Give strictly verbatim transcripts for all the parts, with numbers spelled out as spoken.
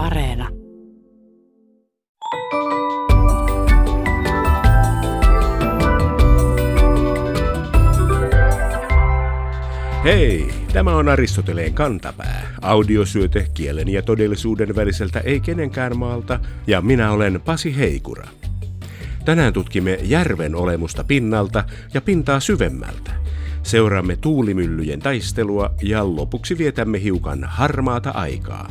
Areena. Hei! Tämä on Aristoteleen kantapää, audiosyöte kielen ja todellisuuden väliseltä ei kenenkään maalta, ja minä olen Pasi Heikura. Tänään tutkimme järven olemusta pinnalta ja pintaa syvemmältä. Seuraamme tuulimyllyjen taistelua ja lopuksi vietämme hiukan harmaata aikaa.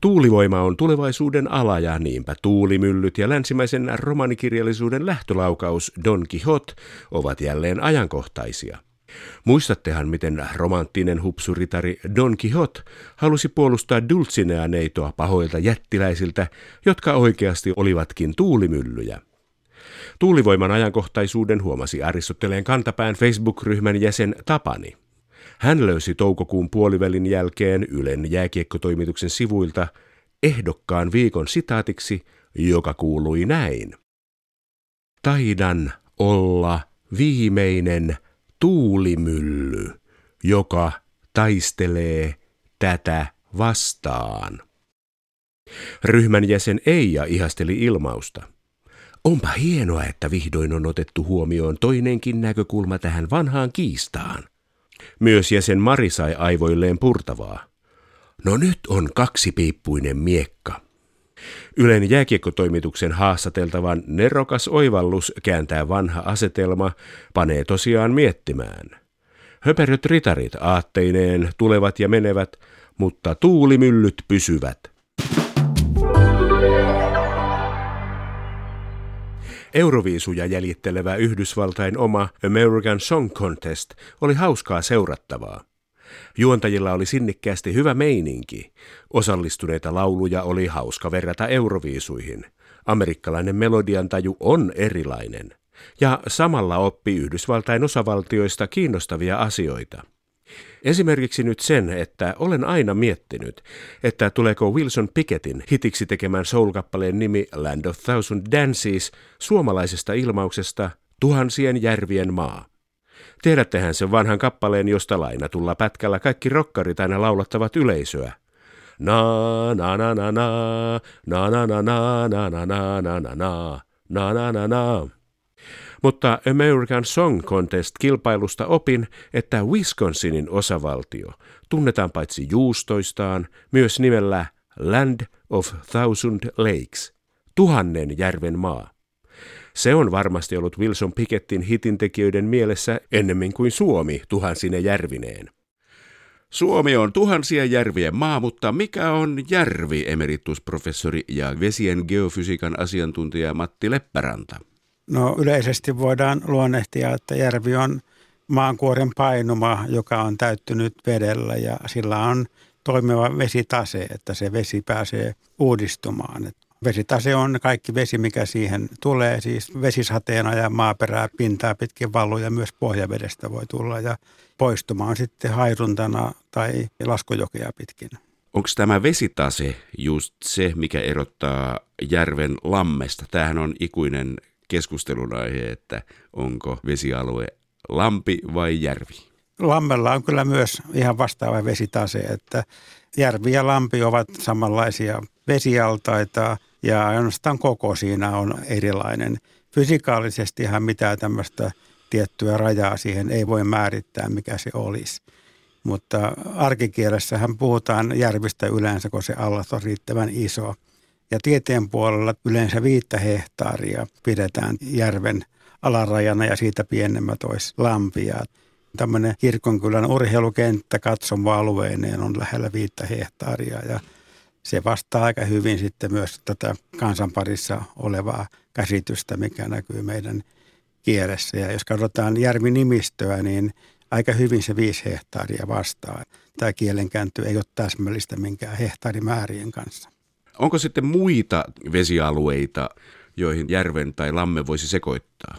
Tuulivoima on tulevaisuuden ala ja niinpä tuulimyllyt ja länsimäisen romanikirjallisuuden lähtölaukaus Don Quixote ovat jälleen ajankohtaisia. Muistattehan, miten romanttinen hupsuritari Don Quixote halusi puolustaa Dulcinea-neitoa pahoilta jättiläisiltä, jotka oikeasti olivatkin tuulimyllyjä. Tuulivoiman ajankohtaisuuden huomasi Aristoteleen kantapään Facebook-ryhmän jäsen Tapani. Hän löysi toukokuun puolivälin jälkeen Ylen jääkiekkotoimituksen sivuilta ehdokkaan viikon sitaatiksi, joka kuului näin. Taidan olla viimeinen tuulimylly, joka taistelee tätä vastaan. Ryhmän jäsen Eija ihasteli ilmausta. Onpa hienoa, että vihdoin on otettu huomioon toinenkin näkökulma tähän vanhaan kiistaan. Myös jäsen Mari sai aivoilleen purtavaa. No nyt on kaksipiippuinen miekka. Ylen jääkiekkotoimituksen haastateltavan nerokas oivallus kääntää vanha asetelma panee tosiaan miettimään. Höperöt ritarit aatteineen tulevat ja menevät, mutta tuulimyllyt pysyvät. Euroviisuja jäljittelevä Yhdysvaltain oma American Song Contest oli hauskaa seurattavaa. Juontajilla oli sinnikkäästi hyvä meininki. Osallistuneita lauluja oli hauska verrata euroviisuihin. Amerikkalainen melodiantaju on erilainen. Ja samalla oppi Yhdysvaltain osavaltioista kiinnostavia asioita. Esimerkiksi nyt sen, että olen aina miettinyt, että tuleeko Wilson Pickettin hitiksi tekemään soul-kappaleen nimi Land of a Thousand Dances suomalaisesta ilmauksesta Tuhansien järvien maa. Tiedättehän sen vanhan kappaleen, josta lainatulla pätkällä kaikki rokkarit aina laulattavat yleisöä. Naa na na na na na na na na na na na na na na na na na. Mutta American Song Contest-kilpailusta opin, että Wisconsinin osavaltio tunnetaan paitsi juustoistaan myös nimellä Land of Thousand Lakes, tuhannen järven maa. Se on varmasti ollut Wilson Pickettin hitintekijöiden mielessä ennemmin kuin Suomi tuhansine järvineen. Suomi on tuhansien järvien maa, mutta mikä on järvi, emeritusprofessori ja vesien geofysiikan asiantuntija Matti Leppäranta? No yleisesti voidaan luonnehtia, että järvi on maankuoren painuma, joka on täyttynyt vedellä ja sillä on toimiva vesitase, että se vesi pääsee uudistumaan. Vesitase on kaikki vesi, mikä siihen tulee, siis vesisateena ja maaperää pintaa pitkin valuu ja myös pohjavedestä voi tulla ja poistuma on sitten hairuntana tai laskujokea pitkin. Onko tämä vesitase just se, mikä erottaa järven lammesta? Tämähän on ikuinen keskustelun aihe, että onko vesialue lampi vai järvi? Lammella on kyllä myös ihan vastaava vesitase, että järvi ja lampi ovat samanlaisia vesialtaita ja ainoastaan koko siinä on erilainen. Fysikaalisesti ihan mitään tämmöistä tiettyä rajaa siihen ei voi määrittää, mikä se olisi. Mutta arkikielessähän puhutaan järvistä yleensä, kun se allas on riittävän iso. Ja tieteen puolella yleensä viittä hehtaaria pidetään järven alarajana ja siitä pienemmät olisi lampia. Tämmöinen kirkonkylän urheilukenttä katsomoalueineen on lähellä viittä hehtaaria ja se vastaa aika hyvin sitten myös tätä kansanparissa olevaa käsitystä, mikä näkyy meidän kielessä. Ja jos katsotaan järvinimistöä, niin aika hyvin se viisi hehtaaria vastaa. Tämä kielenkäänty ei ole täsmällistä minkään hehtaarimäärien kanssa. Onko sitten muita vesialueita, joihin järven tai lamme voisi sekoittaa?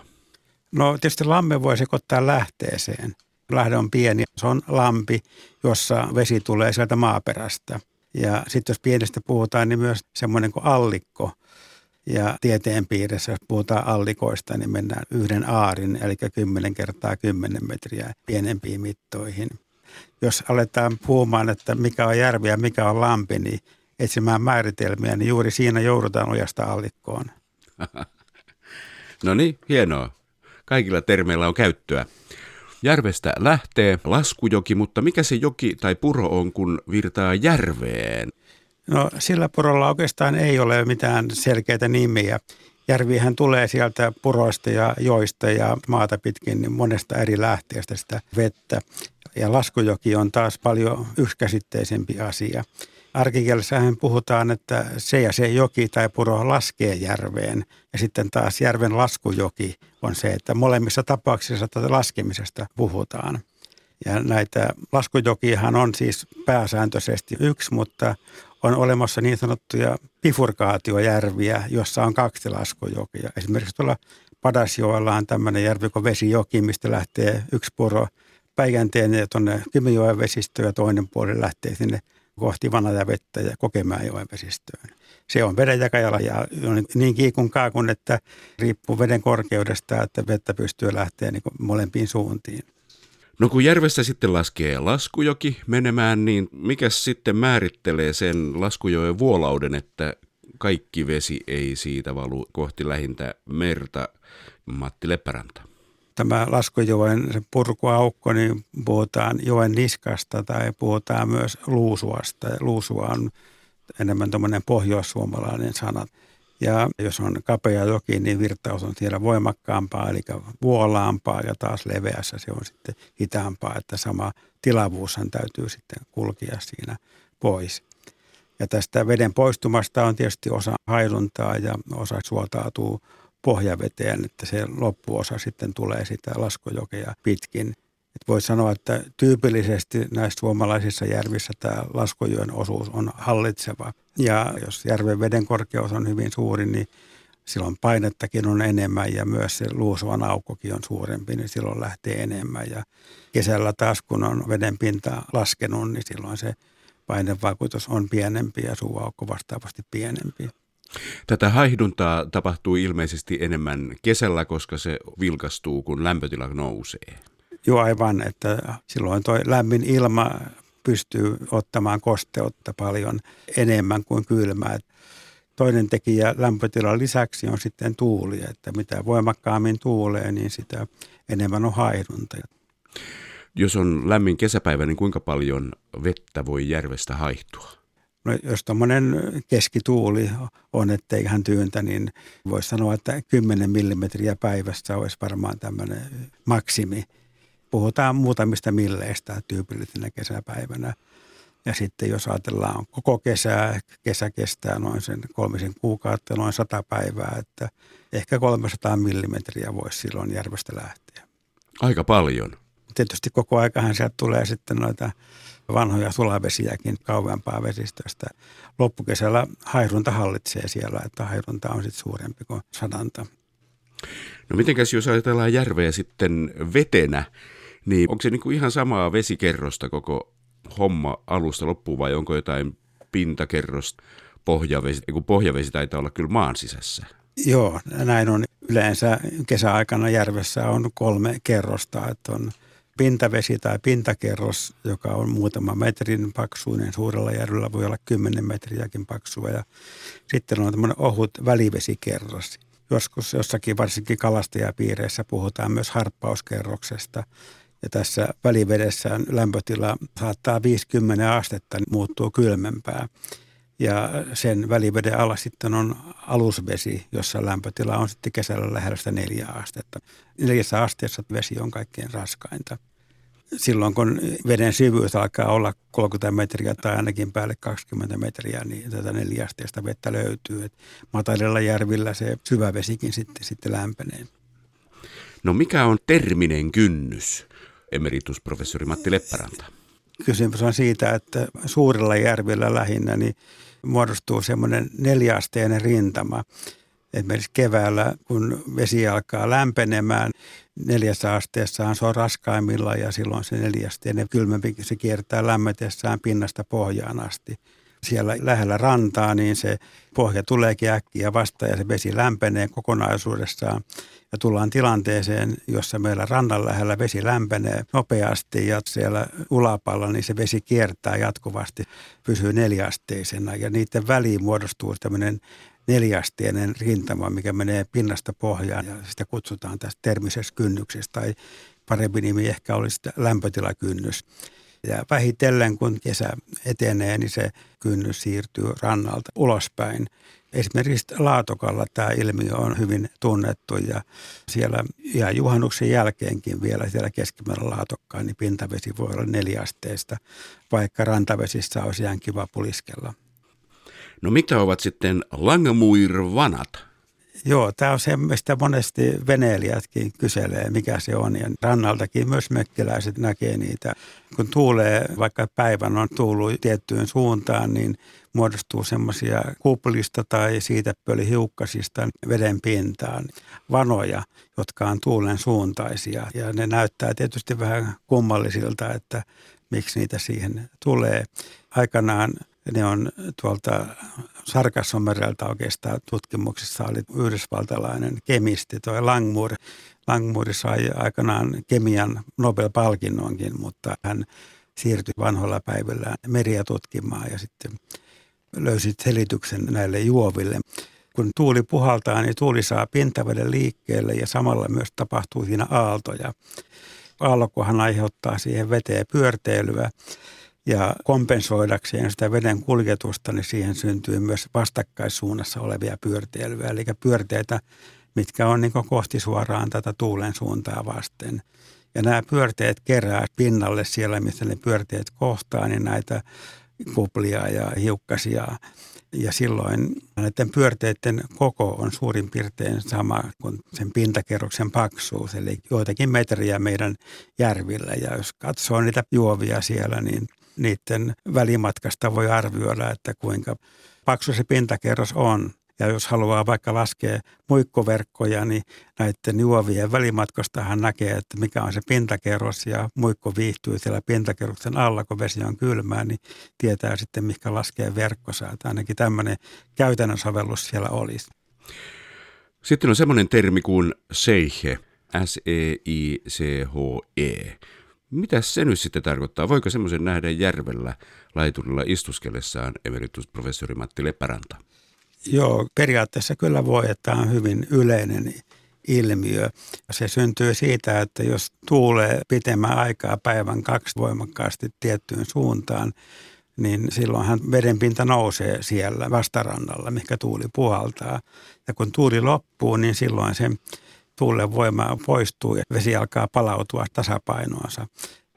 No tietysti lamme voi sekoittaa lähteeseen. Lähde on pieni, se on lampi, jossa vesi tulee sieltä maaperästä. Ja sitten jos pienestä puhutaan, niin myös semmoinen kuin allikko. Ja tieteen piirissä, jos puhutaan allikoista, niin mennään yhden aarin, eli kymmenen kertaa kymmenen metriä pienempiin mittoihin. jos aletaan puhumaan, että mikä on järvi ja mikä on lampi, niin etsimään määritelmiä, niin juuri siinä joudutaan ojasta allikkoon. No niin, hienoa. Kaikilla termeillä on käyttöä. Järvestä lähtee laskujoki, mutta mikä se joki tai puro on, kun virtaa järveen? No sillä purolla oikeastaan ei ole mitään selkeitä nimiä. Järvihän tulee sieltä puroista ja joista ja maata pitkin niin monesta eri lähteestä sitä vettä. Ja laskujoki on taas paljon yksikäsitteisempi asia. Arkikielessähän puhutaan, että se ja se joki tai puro laskee järveen. Ja sitten taas järven laskujoki on se, että molemmissa tapauksissa tätä laskemisesta puhutaan. Ja näitä laskujokihan on siis pääsääntöisesti yksi, mutta on olemassa niin sanottuja bifurkaatiojärviä, jossa on kaksi laskujokia. Esimerkiksi tuolla Padasjoella on tämmöinen järvi kuin Vesijoki, mistä lähtee yksi puro Päijänteen ja tuonne Kymijoen vesistöön ja toinen puoli lähtee sinne kohti Vanajavettä ja Kokemäenjoen vesistöön. Se on vedenjakajalla ja on niin kiikun kaakun, että riippuu veden korkeudesta, että vettä pystyy lähteä niin kuin molempiin suuntiin. No kun järvestä sitten laskee laskujoki menemään, niin mikä sitten määrittelee sen laskujoen vuolauden, että kaikki vesi ei siitä valu kohti lähintä merta? Matti Leppäranta. Tämä laskujoen se purkuaukko, niin puhutaan joen niskasta tai puhutaan myös luusuasta. Luusua on enemmän tuommoinen pohjoissuomalainen sana. Ja jos on kapea joki, niin virtaus on siellä voimakkaampaa, eli vuolaampaa ja taas leveässä se on sitten hitaampaa, että sama tilavuushan täytyy sitten kulkea siinä pois. Ja tästä veden poistumasta on tietysti osa haiduntaa ja osa suoltautuu pohjaveteen, että se loppuosa sitten tulee sitä laskujokea pitkin. Että voi sanoa, että tyypillisesti näissä suomalaisissa järvissä tämä laskujoen osuus on hallitseva. Ja jos järven veden korkeus on hyvin suuri, niin silloin painettakin on enemmän ja myös se luusuvan aukkokin on suurempi, niin silloin lähtee enemmän. Ja kesällä taas, kun on veden pinta laskenut, niin silloin se painevaikutus on pienempi ja suuaukko vastaavasti pienempi. Tätä haihduntaa tapahtuu ilmeisesti enemmän kesällä, koska se vilkastuu, kun lämpötila nousee. Joo, aivan, että silloin tuo lämmin ilma pystyy ottamaan kosteutta paljon enemmän kuin kylmää. Toinen tekijä lämpötilan lisäksi on sitten tuuli, että mitä voimakkaammin tuulee, niin sitä enemmän on haihdunta. Jos on lämmin kesäpäivä, niin kuinka paljon vettä voi järvestä haihtua? No, jos tuommoinen keskituuli on, ettei hän tyyntä, niin voisi sanoa, että kymmenen millimetriä päivässä olisi varmaan tämmöinen maksimi. Puhutaan muutamista milleistä tyypillisenä kesäpäivänä. Ja sitten jos ajatellaan koko kesää, kesä kestää noin sen kolmisen kuukautta, noin sata päivää, että ehkä kolmesataa millimetriä voisi silloin järvestä lähteä. Aika paljon. Tietysti koko aikahan sieltä tulee sitten noita vanhoja sulavesiäkin kauempaa vesistöstä. Loppukesällä haihdunta hallitsee siellä, että haihdunta on sitten suurempi kuin sadanta. No mitenkäs jos ajatellaan järveä sitten vetenä, niin onko se niin kuin ihan samaa vesikerrosta koko homma alusta loppuun vai onko jotain pintakerrosta, pohjavesi, kun pohjavesi taitaa olla kyllä maan sisässä? Joo, näin on. Yleensä kesäaikana järvessä on kolme kerrosta, että on pintavesi tai pintakerros, joka on muutama metrin paksuinen. Suurella järvellä voi olla kymmenen metriäkin paksua ja sitten on tämmöinen ohut välivesikerros. Joskus jossakin varsinkin kalastajapiireissä puhutaan myös harppauskerroksesta ja tässä välivedessä lämpötila saattaa viisikymmentä astetta, muuttuu kylmempää. Ja sen väliveden alla sitten on alusvesi, jossa lämpötila on sitten kesällä lähellä sitä neljä astetta. Neljässä asteessa vesi on kaikkein raskainta. Silloin kun veden syvyys alkaa olla kolmekymmentä metriä tai ainakin päälle kaksikymmentä metriä, niin tätä neljäasteista vettä löytyy. Et matalilla järvillä se syvä vesikin sitten, sitten lämpenee. No mikä on terminen kynnys, emeritusprofessori Matti Leppäranta? Kysymys on siitä, että suurilla järvillä lähinnä niin muodostuu semmoinen neljäasteinen rintama. Esimerkiksi keväällä, kun vesi alkaa lämpenemään, neljässä asteessaan se on raskaimmillaan ja silloin se neljästeinen kylmempi se kiertää lämmetessään pinnasta pohjaan asti. siellä lähellä rantaa, niin se pohja tuleekin äkkiä vastaan ja se vesi lämpenee kokonaisuudessaan. Ja tullaan tilanteeseen, jossa meillä rannan lähellä vesi lämpenee nopeasti ja siellä ulapalla niin se vesi kiertää jatkuvasti, pysyy neliasteisena ja niiden väliin muodostuu tämmöinen neliasteinen rintama, mikä menee pinnasta pohjaan ja sitä kutsutaan tästä termiseksi kynnykseksi tai parempi nimi ehkä olisi lämpötilakynnys. Ja vähitellen, kun kesä etenee, niin se kynnys siirtyy rannalta ulospäin. Esimerkiksi Laatokalla tämä ilmiö on hyvin tunnettu ja siellä ihan juhannuksen jälkeenkin vielä siellä keskimmällä Laatokkaan, niin pintavesi voi olla neliasteista, vaikka rantavesissä olisi ihan kiva puliskella. No mitä ovat sitten Langmuir-vanat? Joo, tämä on se, mistä monesti veneilijätkin kyselee, mikä se on. Ja rannaltakin myös mökkiläiset näkee niitä. Kun tuulee, vaikka päivän on tuullut tiettyyn suuntaan, niin muodostuu semmoisia kuplista tai siitepölyhiukkasista veden pintaan vanoja, jotka on tuulen suuntaisia. Ja ne näyttää tietysti vähän kummallisilta, että miksi niitä siihen tulee. Aikanaan ne on tuolta Sargassomerelta oikeastaan tutkimuksessa oli yhdysvaltalainen kemisti, toi Langmuir. Langmuir sai aikanaan kemian Nobel-palkinnonkin, mutta hän siirtyi vanhoilla päivillä meriä tutkimaan ja sitten löysi selityksen näille juoville. Kun tuuli puhaltaa, niin tuuli saa pintaveden liikkeelle ja samalla myös tapahtuu siinä aaltoja. Aallokohan aiheuttaa siihen veteen pyörteilyä. Ja kompensoidakseen sitä veden kuljetusta, niin siihen syntyy myös vastakkaissuunnassa olevia pyörteilyä, eli pyörteitä, mitkä on niin kuin kohti suoraan tätä tuulen suuntaa vasten. Ja nämä pyörteet kerää pinnalle siellä, missä ne pyörteet kohtaa, niin näitä kuplia ja hiukkasia. Ja silloin näiden pyörteiden koko on suurin piirtein sama kuin sen pintakerroksen paksuus, eli joitakin metriä meidän järvillä. Ja jos katsoo niitä juovia siellä, niin niiden välimatkasta voi arvioida, että kuinka paksu se pintakerros on. Ja jos haluaa vaikka laskea muikkoverkkoja, niin näiden juovien välimatkastahan näkee, että mikä on se pintakerros ja muikko viihtyy siellä pintakerroksen alla, kun vesi on kylmää, niin tietää sitten, mikä laskee verkkosa. Että ainakin tämmöinen käytännön sovellus siellä olisi. Sitten on semmoinen termi kuin seiche, S-E-I-C-H-E. Mitä se nyt sitten tarkoittaa? Voiko semmoisen nähdä järvellä laiturilla istuskellessaan emeritusprofessori Matti Leppäranta? Joo, periaatteessa kyllä voi, että tämä on hyvin yleinen ilmiö. Se syntyy siitä, että jos tuulee pitemmän aikaa päivän kaksi voimakkaasti tiettyyn suuntaan, niin silloinhan vedenpinta nousee siellä vastarannalla, mikä tuuli puhaltaa. Ja kun tuuli loppuu, niin silloin se tuulen voima poistuu ja vesi alkaa palautua tasapainoonsa.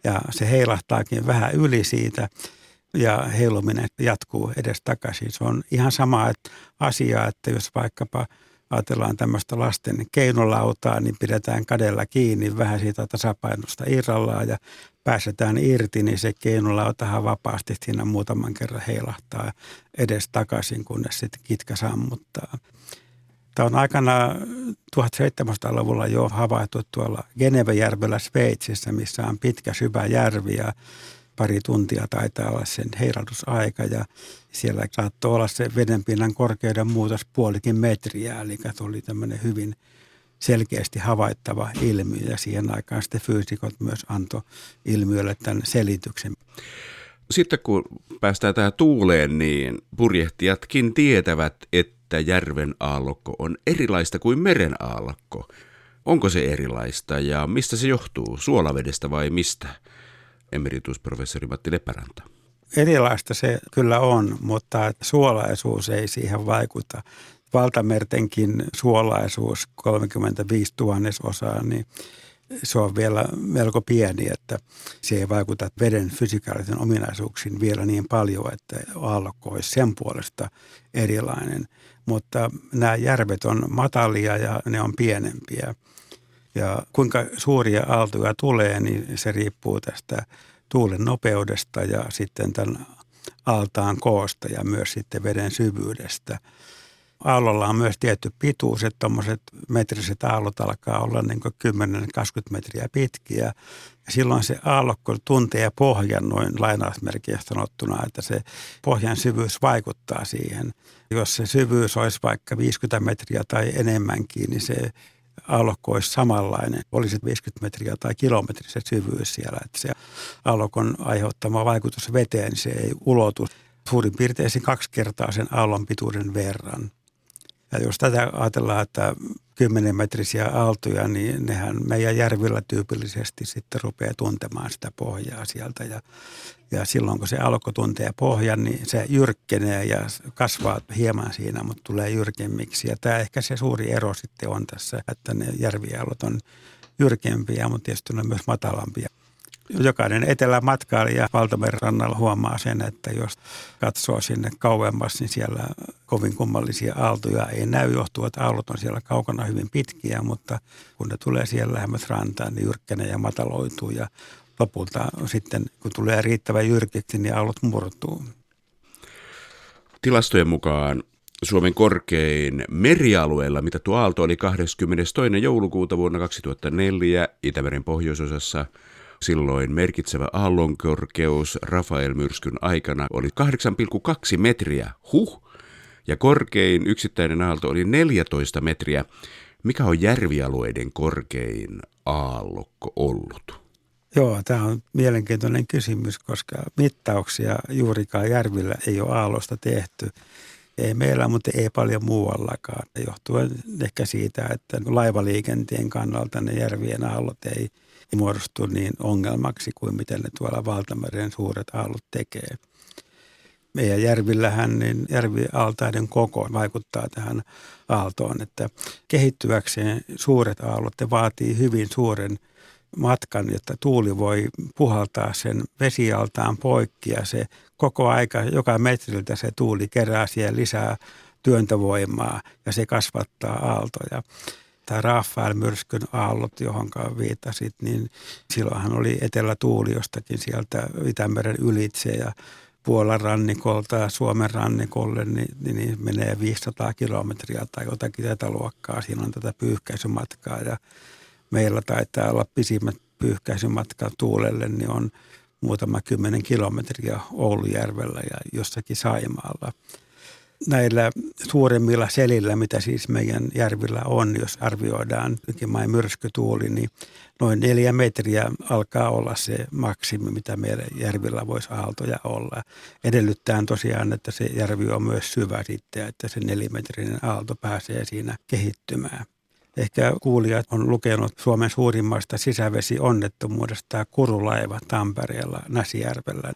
Ja se heilahtaakin vähän yli siitä ja heiluminen jatkuu edestakaisin. Se on ihan sama asia, että jos vaikkapa ajatellaan tämmöistä lasten keinolautaa, niin pidetään kädellä kiinni vähän siitä tasapainosta irrallaan ja päästetään irti, niin se keinolautahan vapaasti siinä muutaman kerran heilahtaa edestakaisin, kunnes sitten kitka sammuttaa. Tämä on aikana seitsemäntoistasataa-luvulla jo havaittu tuolla Genevejärvellä Sveitsissä, missä on pitkä syvä järvi ja pari tuntia taitaa olla sen heilahdusaika ja siellä saattoi olla se vedenpinnan korkeuden muutos puolikin metriä, eli tuli tämmöinen hyvin selkeästi havaittava ilmiö ja siihen aikaan sitten fyysikot myös antoi ilmiölle tämän selityksen. Sitten kun päästään tähän tuuleen, niin purjehtijatkin tietävät, että että järven aallokko on erilaista kuin meren aallokko. Onko se erilaista ja mistä se johtuu? Suolavedestä vai mistä? Emeritusprofessori Matti Leppäranta. Erilaista se kyllä on, mutta suolaisuus ei siihen vaikuta. Valtamertenkin suolaisuus kolmekymmentäviisi tuhannesosaa, niin se on vielä melko pieni, että se ei vaikuta veden fysikaalisiin ominaisuuksiin vielä niin paljon, että aallokko olisi sen puolesta erilainen. Mutta nämä järvet on matalia ja ne on pienempiä. Ja kuinka suuria aaltoja tulee, niin se riippuu tästä tuulen nopeudesta ja sitten tämän aaltaan koosta ja myös sitten veden syvyydestä. aallolla on myös tietty pituus, että tuommoiset metriset aallot alkaa olla niin kymmenen kaksikymmentä metriä pitkiä. Ja silloin se aallokko tuntee pohjan noin lainausmerkiä sanottuna, että se pohjan syvyys vaikuttaa siihen. Jos se syvyys olisi vaikka viisikymmentä metriä tai enemmänkin, niin se aallokko olisi samanlainen. Olisi viisikymmentä metriä tai kilometri se syvyys siellä, että se aallokon aiheuttama vaikutus veteen, niin se ei ulotu suurin piirtein kaksi kertaa sen aallon pituuden verran. Ja jos tätä ajatellaan, että kymmenmetrisiä aaltoja, niin nehän meidän järvillä tyypillisesti sitten rupeaa tuntemaan sitä pohjaa sieltä. Ja, ja silloin, kun se aallokko tuntee pohjan, niin se jyrkkenee ja kasvaa hieman siinä, mutta tulee jyrkemmiksi. Ja tämä ehkä se suuri ero sitten on tässä, että ne järviaallot on jyrkempiä, mutta tietysti ne on myös matalampia. Jokainen etelämatkailija Valtameren rannalla huomaa sen, että jos katsoo sinne kauemmas, niin siellä kovin kummallisia aaltoja ei näy, johtuu, että aallot on siellä kaukana hyvin pitkiä, mutta kun ne tulee siellä lähemmäs rantaan, niin jyrkkänee ja mataloituu ja lopulta sitten, kun tulee riittävän jyrkiksi, niin aallot murtuu. Tilastojen mukaan Suomen korkein merialueella mitattu aalto oli kahdeskymmenestoinen joulukuuta vuonna kaksituhattaneljä Itämeren pohjoisosassa. Silloin merkitsevä aallonkorkeus Rafael Myrskyn aikana oli kahdeksan pilkku kaksi metriä, huh, ja korkein yksittäinen aalto oli neljätoista metriä. Mikä on järvialueiden korkein aallokko ollut? Joo, tämä on mielenkiintoinen kysymys, koska mittauksia juurikaan järvillä ei ole aallosta tehty. Ei meillä, mutta ei paljon muuallakaan. Johtuen ehkä siitä, että laivaliikenteen kannalta ne järvien aallot ei muodostu niin ongelmaksi kuin miten ne tuolla Valtameren suuret aallot tekee. Meidän järvillähän niin järviaaltaiden koko vaikuttaa tähän aaltoon, että kehittyäkseen suuret aallot vaatii hyvin suuren matkan, jotta tuuli voi puhaltaa sen vesialtaan poikki ja se koko aika, joka metriltä se tuuli kerää siihen lisää työntövoimaa ja se kasvattaa aaltoja. Tämä Rafael Myrskyn aallot, johon viittasit, niin silloinhan oli etelätuuli jostakin sieltä Itämeren ylitse ja Puolan rannikolta ja Suomen rannikolle, niin, niin menee viisisataa kilometriä tai jotakin tätä luokkaa. Siinä on tätä pyyhkäisymatkaa ja meillä taitaa olla pisimmät pyyhkäisymatka tuulelle, niin on muutama kymmenen kilometriä Oulujärvellä ja jossakin Saimaalla. Näillä suuremmilla selillä, mitä siis meidän järvillä on, jos arvioidaan likimain myrskytuuli, niin noin neljä metriä alkaa olla se maksimi, mitä meidän järvillä voisi aaltoja olla. Edellyttäen tosiaan, että se järvi on myös syvä sitten, että se nelimetrinen aalto pääsee siinä kehittymään. Ehkä kuulijat on lukenut Suomen suurimmasta sisävesionnettomuudesta kurulaiva Tampereella, Näsijärvellä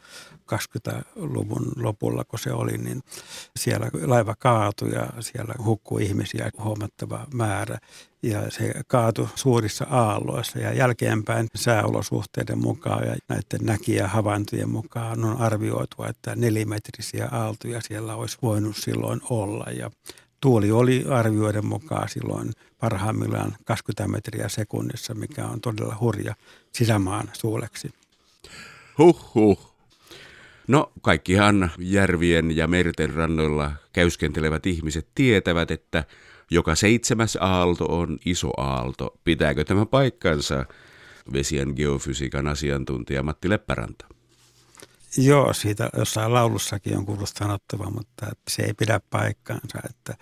kaksikymmentäluvun lopulla, kun se oli, niin siellä laiva kaatui ja siellä hukkui ihmisiä huomattava määrä. Ja se kaatui suurissa aalloissa ja jälkeenpäin sääolosuhteiden mukaan ja näiden näkijä havaintojen mukaan on arvioitu, että nelimetrisiä aaltoja siellä olisi voinut silloin olla ja tuuli oli arvioiden mukaan silloin parhaimmillaan kaksikymmentä metriä sekunnissa, mikä on todella hurja sisämaan tuuleksi. Huhhuh. No kaikkihan järvien ja merten rannoilla käyskentelevät ihmiset tietävät, että joka seitsemäs aalto on iso aalto. Pitääkö tämä paikkansa, vesien geofysiikan asiantuntija Matti Leppäranta? Joo, siitä jossain laulussakin on kuullut sanottava, mutta se ei pidä paikkaansa. Että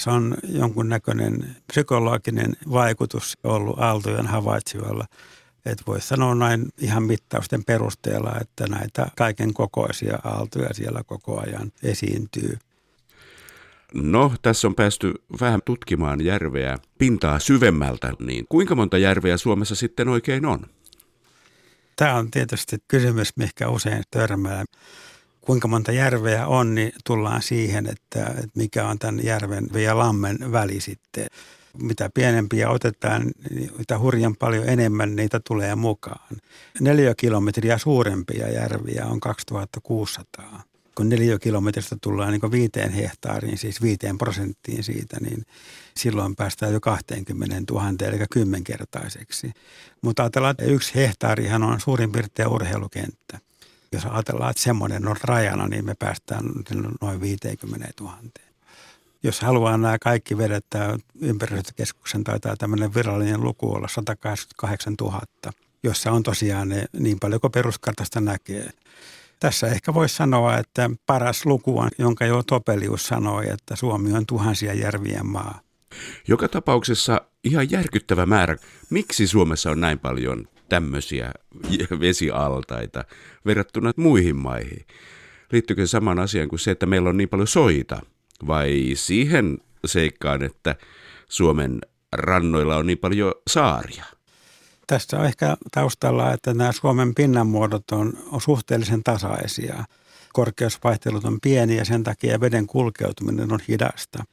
se on jonkunnäköinen psykologinen vaikutus ollut aaltojen havaitsejoilla. Että voisi sanoa näin ihan mittausten perusteella, että näitä kaiken kokoisia aaltoja siellä koko ajan esiintyy. No, tässä on päästy vähän tutkimaan järveä pintaa syvemmältä, niin kuinka monta järveä Suomessa sitten oikein on? Tämä on tietysti kysymys, mikä usein törmää. Kuinka monta järveä on, niin tullaan siihen, että mikä on tämän järven ja lammen väli sitten. Mitä pienempiä otetaan, mitä hurjan paljon enemmän niitä tulee mukaan. Neliökilometriä suurempia järviä on kaksituhattakuusisataa. Kun neliökilometristä tullaan niin viiteen hehtaariin, siis viiteen prosenttiin siitä, niin silloin päästään jo kaksikymmentätuhatta, eli kymmenkertaiseksi. Mutta ajatellaan, että yksi hehtaarihan on suurin piirtein urheilukenttä. Jos ajatellaan, että semmoinen on rajana, niin me päästään noin viisikymmentätuhatta. jos haluaa nämä kaikki vedet, tämä ympäristökeskuksen taitaa tämmöinen virallinen luku olla sata kahdeksankymmentäkahdeksantuhatta, jossa on tosiaan ne, niin paljon kuin peruskartasta näkee. Tässä ehkä voisi sanoa, että paras luku on, jonka jo Topelius sanoi, että Suomi on tuhansia järvien maa. Joka tapauksessa ihan järkyttävä määrä. Miksi Suomessa on näin paljon tämmöisiä vesialtaita verrattuna muihin maihin? Liittyykö samaan asiaan kuin se, että meillä on niin paljon soita? Vai siihen seikkaan, että Suomen rannoilla on niin paljon saaria? Tässä on ehkä taustalla, että nämä Suomen pinnanmuodot on, on suhteellisen tasaisia. Korkeusvaihtelut on pieniä ja sen takia veden kulkeutuminen on hidasta.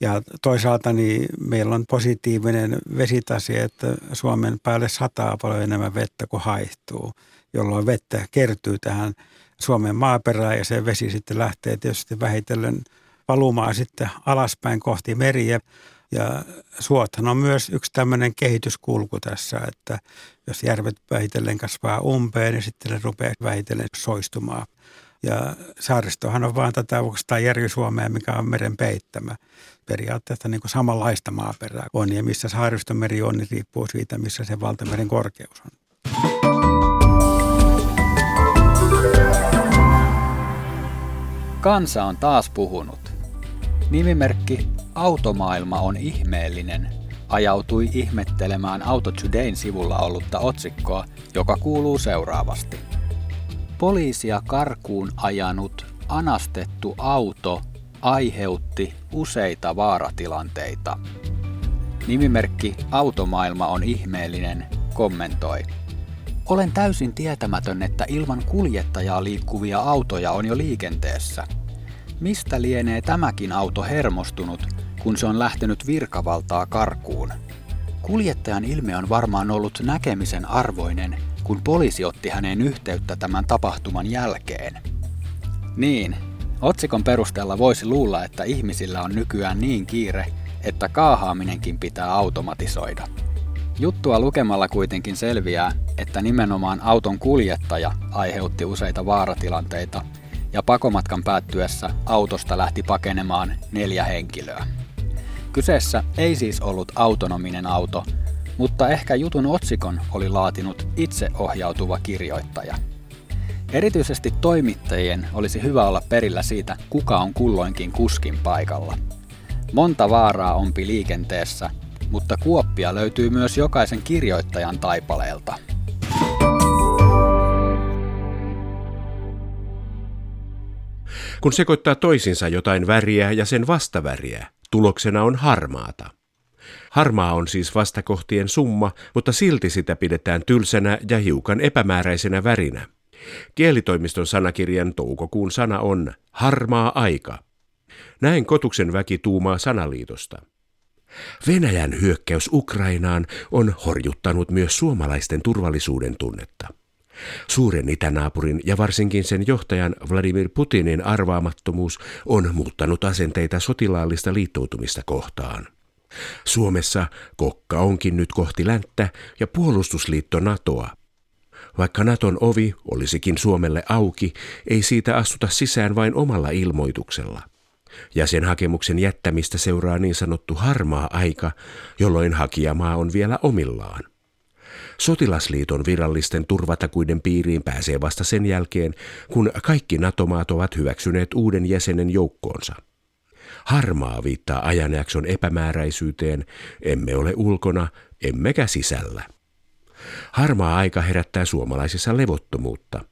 Ja toisaalta niin meillä on positiivinen vesitase, että Suomen päälle sataa paljon enemmän vettä kuin haihtuu, jolloin vettä kertyy tähän Suomen maaperään ja se vesi sitten lähtee tietysti vähitellen valumaan sitten alaspäin kohti meriä. Ja suothan on myös yksi tämmöinen kehityskulku tässä, että jos järvet vähitellen kasvaa umpeen, niin sitten ne rupeaa vähitellen soistumaan. Ja saaristohan on vaan tätä oikeastaan Järvi-Suomea, mikä on meren peittämä. Periaatteessa niin kuin samanlaista maaperää on, ja missä saaristomeri on, niin riippuu siitä, missä se valtameren korkeus on. Kansa on taas puhunut. Nimimerkki Automaailma on ihmeellinen ajautui ihmettelemään Auto Todayn sivulla ollutta otsikkoa, joka kuuluu seuraavasti. Poliisia karkuun ajanut anastettu auto aiheutti useita vaaratilanteita. Nimimerkki Automaailma on ihmeellinen kommentoi. Olen täysin tietämätön, että ilman kuljettajaa liikkuvia autoja on jo liikenteessä. Mistä lienee tämäkin auto hermostunut, kun se on lähtenyt virkavaltaa karkuun? Kuljettajan ilme on varmaan ollut näkemisen arvoinen, kun poliisi otti häneen yhteyttä tämän tapahtuman jälkeen. Niin, otsikon perusteella voisi luulla, että ihmisillä on nykyään niin kiire, että kaahaaminenkin pitää automatisoida. Juttua lukemalla kuitenkin selviää, että nimenomaan auton kuljettaja aiheutti useita vaaratilanteita, ja pakomatkan päättyessä autosta lähti pakenemaan neljä henkilöä. Kyseessä ei siis ollut autonominen auto, mutta ehkä jutun otsikon oli laatinut itseohjautuva kirjoittaja. Erityisesti toimittajien olisi hyvä olla perillä siitä, kuka on kulloinkin kuskin paikalla. Monta vaaraa ompi liikenteessä, mutta kuoppia löytyy myös jokaisen kirjoittajan taipaleelta. Kun sekoittaa toisinsa jotain väriä ja sen vastaväriä, tuloksena on harmaata. Harmaa on siis vastakohtien summa, mutta silti sitä pidetään tylsänä ja hiukan epämääräisenä värinä. Kielitoimiston sanakirjan toukokuun sana on harmaa aika. Näin Kotuksen väki tuumaa sanaliitosta. Venäjän hyökkäys Ukrainaan on horjuttanut myös suomalaisten turvallisuuden tunnetta. Suuren itänaapurin ja varsinkin sen johtajan Vladimir Putinin arvaamattomuus on muuttanut asenteita sotilaallista liittoutumista kohtaan. Suomessa kokka onkin nyt kohti länttä ja puolustusliitto NATOa. Vaikka NATOn ovi olisikin Suomelle auki, ei siitä astuta sisään vain omalla ilmoituksella. Jäsenhakemuksen jättämistä seuraa niin sanottu harmaa aika, jolloin hakijamaa on vielä omillaan. Sotilasliiton virallisten turvatakuiden piiriin pääsee vasta sen jälkeen, kun kaikki NATO-maat ovat hyväksyneet uuden jäsenen joukkoonsa. Harmaa viittaa ajanjakson epämääräisyyteen, emme ole ulkona, emmekä sisällä. Harmaa aika herättää suomalaisissa levottomuutta.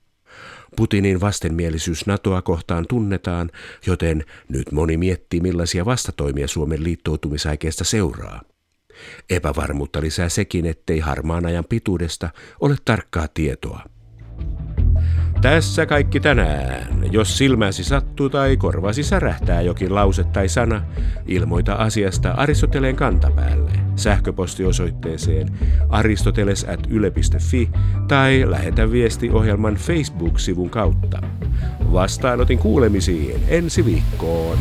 Putinin vastenmielisyys NATOa kohtaan tunnetaan, joten nyt moni miettii, millaisia vastatoimia Suomen liittoutumisaikeesta seuraa. Epävarmuutta lisää sekin, ettei harmaan ajan pituudesta ole tarkkaa tietoa. Tässä kaikki tänään. Jos silmäsi sattuu tai korvasi särähtää jokin lause tai sana, ilmoita asiasta Aristoteleen kantapäälle sähköpostiosoitteeseen aristoteles at yle piste fi tai lähetä viesti ohjelman Facebook-sivun kautta. Vastaanotin kuulemisiin ensi viikkoon.